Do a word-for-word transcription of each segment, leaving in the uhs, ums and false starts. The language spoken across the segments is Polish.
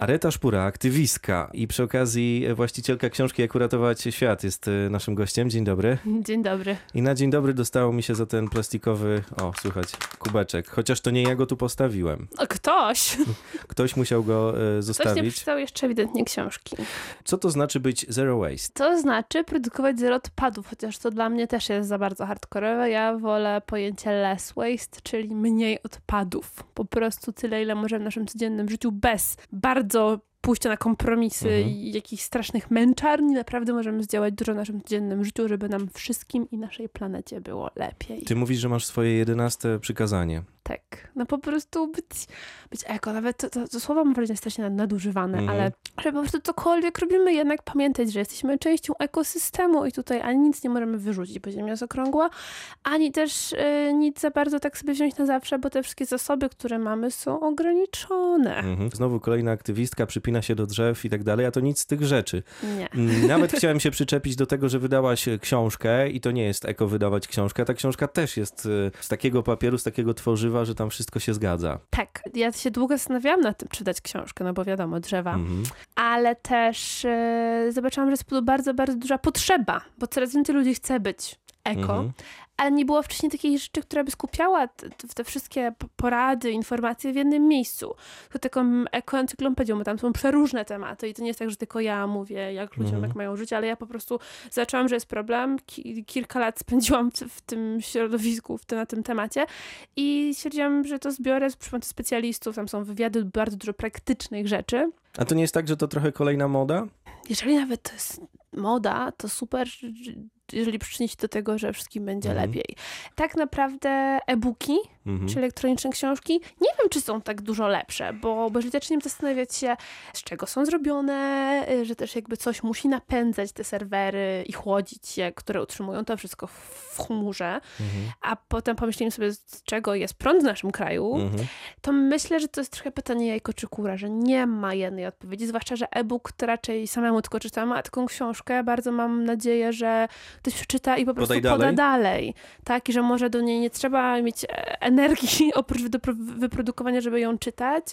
Areta Szpura, aktywistka i przy okazji właścicielka książki Jak uratować świat jest naszym gościem. Dzień dobry. Dzień dobry. I na dzień dobry dostało mi się za ten plastikowy, o słuchać, kubeczek. Chociaż to nie ja go tu postawiłem. Ktoś. Ktoś musiał go zostawić. Ktoś nie przeczytał jeszcze ewidentnie książki. Co to znaczy być zero waste? To znaczy produkować zero odpadów, chociaż to dla mnie też jest za bardzo hardkorowe. Ja wolę pojęcie less waste, czyli mniej odpadów. Po prostu tyle, ile możemy w naszym codziennym życiu bez bardzo do pójścia na kompromisy mhm. i jakichś strasznych męczarni, naprawdę możemy zdziałać dużo w naszym codziennym życiu, żeby nam wszystkim i naszej planecie było lepiej. Ty mówisz, że masz swoje jedenaste przykazanie. Tak. No po prostu być, być eko. Nawet to, to, to słowa mam wrażenie strasznie nadużywane, mhm. ale że po prostu cokolwiek robimy, jednak pamiętać, że jesteśmy częścią ekosystemu i tutaj ani nic nie możemy wyrzucić, bo ziemia jest okrągła, ani też y, nic za bardzo tak sobie wziąć na zawsze, bo te wszystkie zasoby, które mamy, są ograniczone. Mhm. Znowu kolejna aktywistka przypina się do drzew i tak dalej, a to nic z tych rzeczy. Nie. Nawet chciałem się przyczepić do tego, że wydałaś książkę i to nie jest eko wydawać książkę. Ta książka też jest z takiego papieru, z takiego tworzywa, że tam wszystko się zgadza. Tak. Ja się długo zastanawiałam nad tym, czy wydać książkę, no bo wiadomo, drzewa. Mhm. Ale też yy, zobaczyłam, że jest bardzo, bardzo duża potrzeba, bo coraz więcej ludzi chce być eko, mhm. ale nie było wcześniej takiej rzeczy, która by skupiała te, te wszystkie porady, informacje w jednym miejscu. To taką ekoencyklopedią, bo tam są przeróżne tematy i to nie jest tak, że tylko ja mówię, jak ludziom, mm. jak mają żyć, ale ja po prostu zaczęłam, że jest problem. Ki- kilka lat spędziłam w tym środowisku, w tym, na tym temacie i stwierdziłam, że to zbiorę przy pomocy specjalistów, tam są wywiady, bardzo dużo praktycznych rzeczy. A to nie jest tak, że to trochę kolejna moda? Jeżeli nawet to jest moda, to super, jeżeli przyczyni się do tego, że wszystkim będzie mhm. lepiej. Tak naprawdę e-booki, mhm. czy elektroniczne książki, nie wiem, czy są tak dużo lepsze, bo, bo jeżeli zaczniemy zastanawiać się, z czego są zrobione, że też jakby coś musi napędzać te serwery i chłodzić je, które utrzymują to wszystko w chmurze, mhm. a potem pomyślimy sobie, z czego jest prąd w naszym kraju, mhm. to myślę, że to jest trochę pytanie jajko czy kura, że nie ma jednej odpowiedzi, zwłaszcza, że e-book to raczej samemu tylko czytam, a taką książkę bardzo mam nadzieję, że ktoś przeczyta i po prostu Podaj poda dalej. dalej. Tak, i że może do niej nie trzeba mieć energii oprócz wyprodukowania, żeby ją czytać.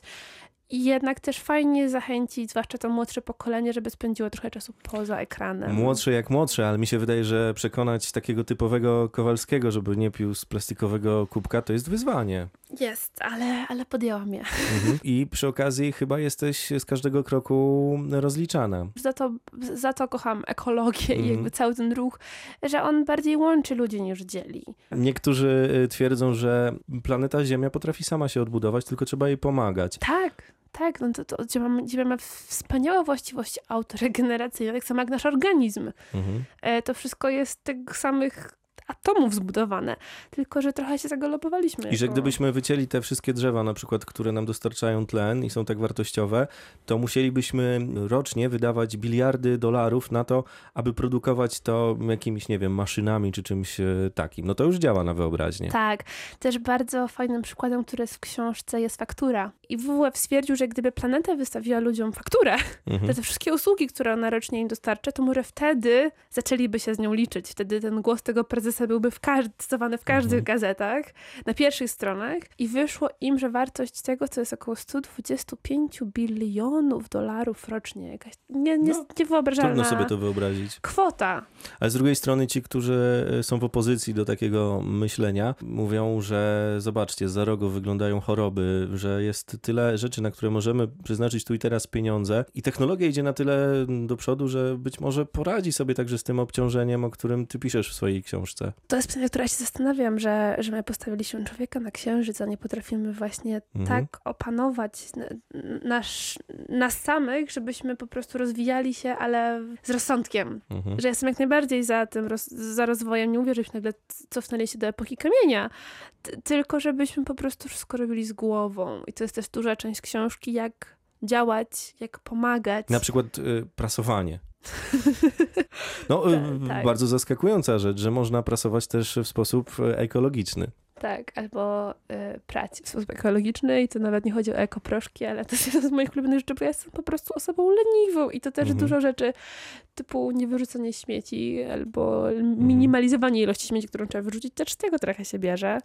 I jednak też fajnie zachęcić, zwłaszcza to młodsze pokolenie, żeby spędziło trochę czasu poza ekranem. Młodsze jak młodsze, ale mi się wydaje, że przekonać takiego typowego Kowalskiego, żeby nie pił z plastikowego kubka, to jest wyzwanie. Jest, ale, ale podjęłam je. Mhm. I przy okazji chyba jesteś z każdego kroku rozliczana. Za to, za to kocham ekologię mhm. i jakby cały ten ruch, że on bardziej łączy ludzi niż dzieli. Niektórzy twierdzą, że planeta Ziemia potrafi sama się odbudować, tylko trzeba jej pomagać. Tak. Tak, no to, to gdzie, mamy, gdzie mamy wspaniałe właściwości autoregeneracyjne, tak samo jak nasz organizm. Mhm. E, to wszystko jest tych samych atomów zbudowane, tylko że trochę się zagalopowaliśmy. I że gdybyśmy wycięli te wszystkie drzewa, na przykład, które nam dostarczają tlen i są tak wartościowe, to musielibyśmy rocznie wydawać biliardy dolarów na to, aby produkować to jakimiś, nie wiem, maszynami czy czymś takim. No to już działa na wyobraźnię. Tak. Też bardzo fajnym przykładem, który jest w książce, jest faktura. I W W F stwierdził, że gdyby planeta wystawiła ludziom fakturę, mhm. te wszystkie usługi, które ona rocznie im dostarcza, to może wtedy zaczęliby się z nią liczyć. Wtedy ten głos tego prezesa byłby w każdy, cytowany w każdych mhm. gazetach, na pierwszych stronach i wyszło im, że wartość tego, co jest około sto dwadzieścia pięć bilionów dolarów rocznie. Jakaś nie, nie, no, niewyobrażalna. Trudno sobie to wyobrazić. Kwota. Ale z drugiej strony ci, którzy są w opozycji do takiego myślenia, mówią, że zobaczcie, za rogo wyglądają choroby, że jest tyle rzeczy, na które możemy przeznaczyć tu i teraz pieniądze i technologia idzie na tyle do przodu, że być może poradzi sobie także z tym obciążeniem, o którym ty piszesz w swojej książce. To jest pytanie, które ja się zastanawiam, że, że my postawiliśmy człowieka na księżyc, a nie potrafimy właśnie mhm. tak opanować nas, nas samych, żebyśmy po prostu rozwijali się, ale z rozsądkiem. Mhm. Że jestem jak najbardziej za tym, roz, za rozwojem. Nie mówię, żebyśmy nagle cofnęli się do epoki kamienia, t- tylko żebyśmy po prostu wszystko robili z głową. I to jest też duża część książki, jak działać, jak pomagać. Na przykład y, prasowanie. No, tak, tak. Bardzo zaskakująca rzecz, że można prasować też w sposób ekologiczny. Tak, albo y, prać w sposób ekologiczny i to nawet nie chodzi o ekoproszki, ale to jest jeden z moich ulubionych rzeczy, bo ja jestem po prostu osobą leniwą i to też mhm. dużo rzeczy typu niewyrzucanie śmieci albo minimalizowanie ilości śmieci, którą trzeba wyrzucić, też z tego trochę się bierze,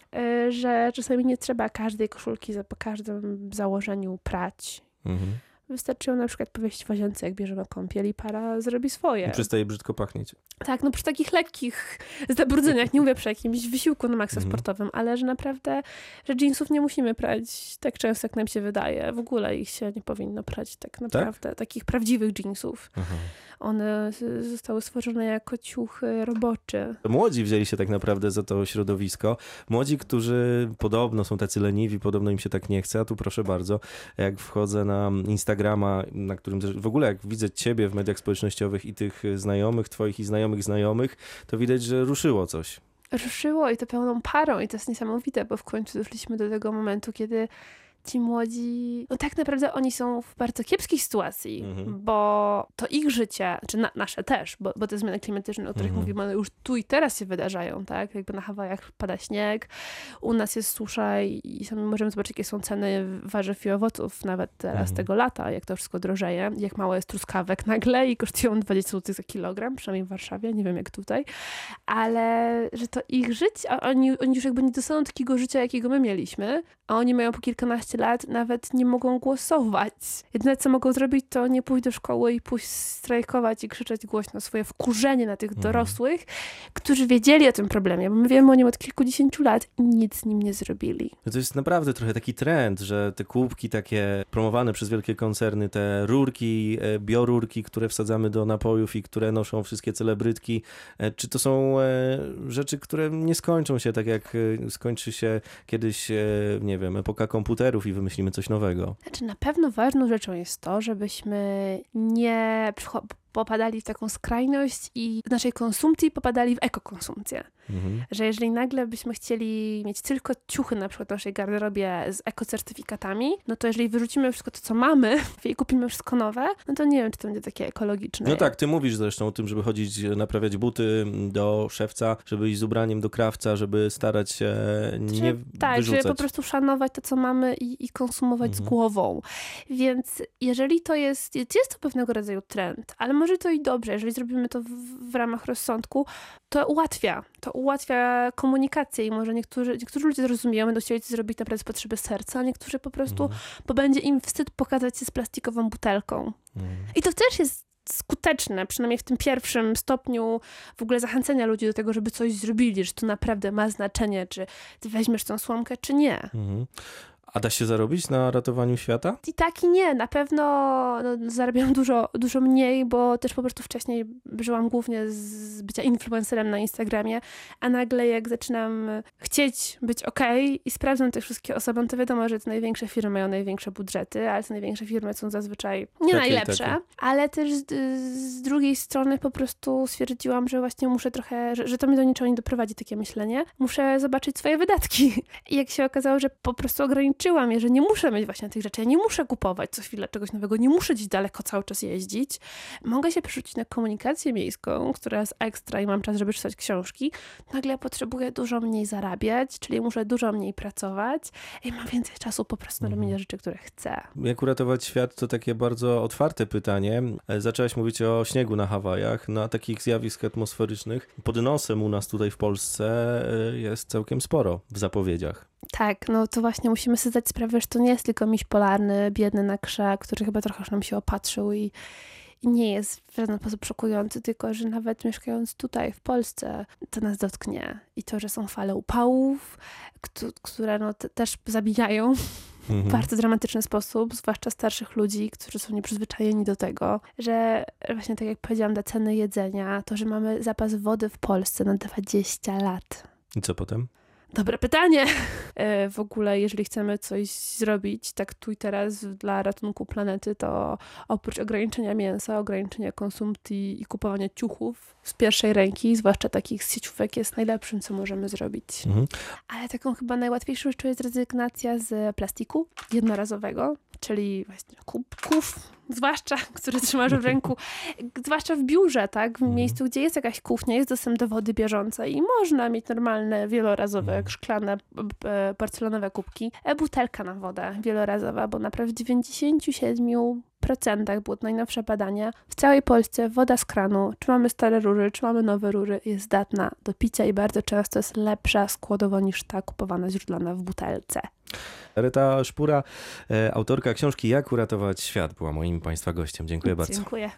y, że czasami nie trzeba każdej koszulki za, po każdym założeniu prać. Mhm. Wystarczy ją na przykład powieść w łazience, jak bierzemy kąpiel i para zrobi swoje. I przestaje brzydko pachnieć. Tak, no przy takich lekkich zabrudzeniach, nie mówię przy jakimś wysiłku na maksa mm. sportowym, ale że naprawdę, że dżinsów nie musimy prać tak często, jak nam się wydaje. W ogóle ich się nie powinno prać tak naprawdę. Tak? Takich prawdziwych dżinsów. Aha. One zostały stworzone jako ciuchy robocze. Młodzi wzięli się tak naprawdę za to środowisko. Młodzi, którzy podobno są tacy leniwi, podobno im się tak nie chce, a tu proszę bardzo, jak wchodzę na Instagrama, na którym w ogóle jak widzę ciebie w mediach społecznościowych i tych znajomych, twoich i znajomych znajomych, to widać, że ruszyło coś. Ruszyło i to pełną parą i to jest niesamowite, bo w końcu doszliśmy do tego momentu, kiedy ci młodzi, no tak naprawdę oni są w bardzo kiepskiej sytuacji, mhm. bo to ich życie, czy na, nasze też, bo, bo te zmiany klimatyczne, o których mhm. mówimy, one już tu i teraz się wydarzają, tak? Jakby na Hawajach pada śnieg, u nas jest susza i, i sami możemy zobaczyć, jakie są ceny warzyw i owoców nawet teraz mhm. tego lata, jak to wszystko drożeje, jak mało jest truskawek nagle i kosztują dwadzieścia złotych za kilogram, przynajmniej w Warszawie, nie wiem jak tutaj, ale że to ich życie, a oni, oni już jakby nie dostaną takiego życia, jakiego my mieliśmy, a oni mają po kilkanaście lat nawet nie mogą głosować. Jedyne, co mogą zrobić, to nie pójść do szkoły i pójść strajkować i krzyczeć głośno swoje wkurzenie na tych dorosłych, mhm. którzy wiedzieli o tym problemie, bo my wiemy o nim od kilkudziesięciu lat i nic z nim nie zrobili. To jest naprawdę trochę taki trend, że te kubki takie promowane przez wielkie koncerny, te rurki, biorurki, które wsadzamy do napojów i które noszą wszystkie celebrytki, czy to są rzeczy, które nie skończą się tak, jak skończy się kiedyś, nie wiem, epoka komputerów, i wymyślimy coś nowego. Znaczy na pewno ważną rzeczą jest to, żebyśmy nie popadali w taką skrajność i z naszej konsumpcji popadali w ekokonsumpcję. Mhm. Że jeżeli nagle byśmy chcieli mieć tylko ciuchy na przykład w naszej garderobie z ekocertyfikatami, no to jeżeli wyrzucimy wszystko to, co mamy i kupimy wszystko nowe, no to nie wiem, czy to będzie takie ekologiczne. No tak, ty mówisz zresztą o tym, żeby chodzić, naprawiać buty do szewca, żeby iść z ubraniem do krawca, żeby starać się nie Czy, tak, wyrzucać. Żeby po prostu szanować to, co mamy i, i konsumować mhm. z głową. Więc jeżeli to jest, jest to pewnego rodzaju trend, ale może to i dobrze, jeżeli zrobimy to w, w ramach rozsądku, to ułatwia, to ułatwia komunikację i może niektórzy, niektórzy ludzie zrozumieją, będą chcieli zrobić naprawdę z potrzeby serca, a niektórzy po prostu, mm. bo będzie im wstyd pokazać się z plastikową butelką. Mm. I to też jest skuteczne, przynajmniej w tym pierwszym stopniu w ogóle zachęcenia ludzi do tego, żeby coś zrobili, że to naprawdę ma znaczenie, czy ty weźmiesz tą słomkę, czy nie. Mm. A da się zarobić na ratowaniu świata? I tak i nie. Na pewno no, zarabiam dużo, dużo mniej, bo też po prostu wcześniej żyłam głównie z bycia influencerem na Instagramie, a nagle jak zaczynam chcieć być okej okay i sprawdzam te wszystkie osoby, to wiadomo, że te największe firmy mają największe budżety, ale te największe firmy są zazwyczaj nie takie, najlepsze. Takie. Ale też z, z drugiej strony po prostu stwierdziłam, że właśnie muszę trochę, że, że to mnie do niczego nie doprowadzi, takie myślenie. Muszę zobaczyć swoje wydatki. I jak się okazało, że po prostu ograniczyłam Je, że nie muszę mieć właśnie tych rzeczy, ja nie muszę kupować co chwilę czegoś nowego, nie muszę gdzieś daleko cały czas jeździć. Mogę się przerzucić na komunikację miejską, która jest ekstra i mam czas, żeby czytać książki. Nagle potrzebuję dużo mniej zarabiać, czyli muszę dużo mniej pracować i mam więcej czasu po prostu na robienie mhm. rzeczy, które chcę. Jak uratować świat to takie bardzo otwarte pytanie. Zaczęłaś mówić o śniegu na Hawajach, na takich zjawisk atmosferycznych. Pod nosem u nas tutaj w Polsce jest całkiem sporo w zapowiedziach. Tak, no to właśnie musimy sobie zdać sprawę, że to nie jest tylko miś polarny, biedny na krzak, który chyba trochę już nam się opatrzył i, i nie jest w żaden sposób szokujący, tylko że nawet mieszkając tutaj w Polsce, to nas dotknie. I to, że są fale upałów, kto, które no, te, też zabijają mhm. w bardzo dramatyczny sposób, zwłaszcza starszych ludzi, którzy są nieprzyzwyczajeni do tego, że właśnie tak jak powiedziałam, te ceny jedzenia, to, że mamy zapas wody w Polsce na dwadzieścia lat. I co potem? Dobre pytanie. W ogóle, jeżeli chcemy coś zrobić tak tu i teraz dla ratunku planety, to oprócz ograniczenia mięsa, ograniczenia konsumpcji i kupowania ciuchów z pierwszej ręki, zwłaszcza takich z sieciówek, jest najlepszym, co możemy zrobić. Mhm. Ale taką chyba najłatwiejszą rzeczą jest rezygnacja z plastiku jednorazowego, czyli właśnie kubków, zwłaszcza, które trzymasz w ręku, zwłaszcza w biurze, tak? W miejscu, gdzie jest jakaś kuchnia, jest dostęp do wody bieżącej i można mieć normalne, wielorazowe, szklane, porcelanowe kubki. Butelka na wodę wielorazowa, bo naprawdę w dziewięćdziesięciu siedmiu procentach, było to najnowsze badania, w całej Polsce woda z kranu, czy mamy stare rury, czy mamy nowe rury, jest zdatna do picia i bardzo często jest lepsza składowo niż ta kupowana źródlana w butelce. Areta Szpura, autorka książki Jak uratować świat, była moim Państwa gościem. Dziękuję bardzo. Dziękuję.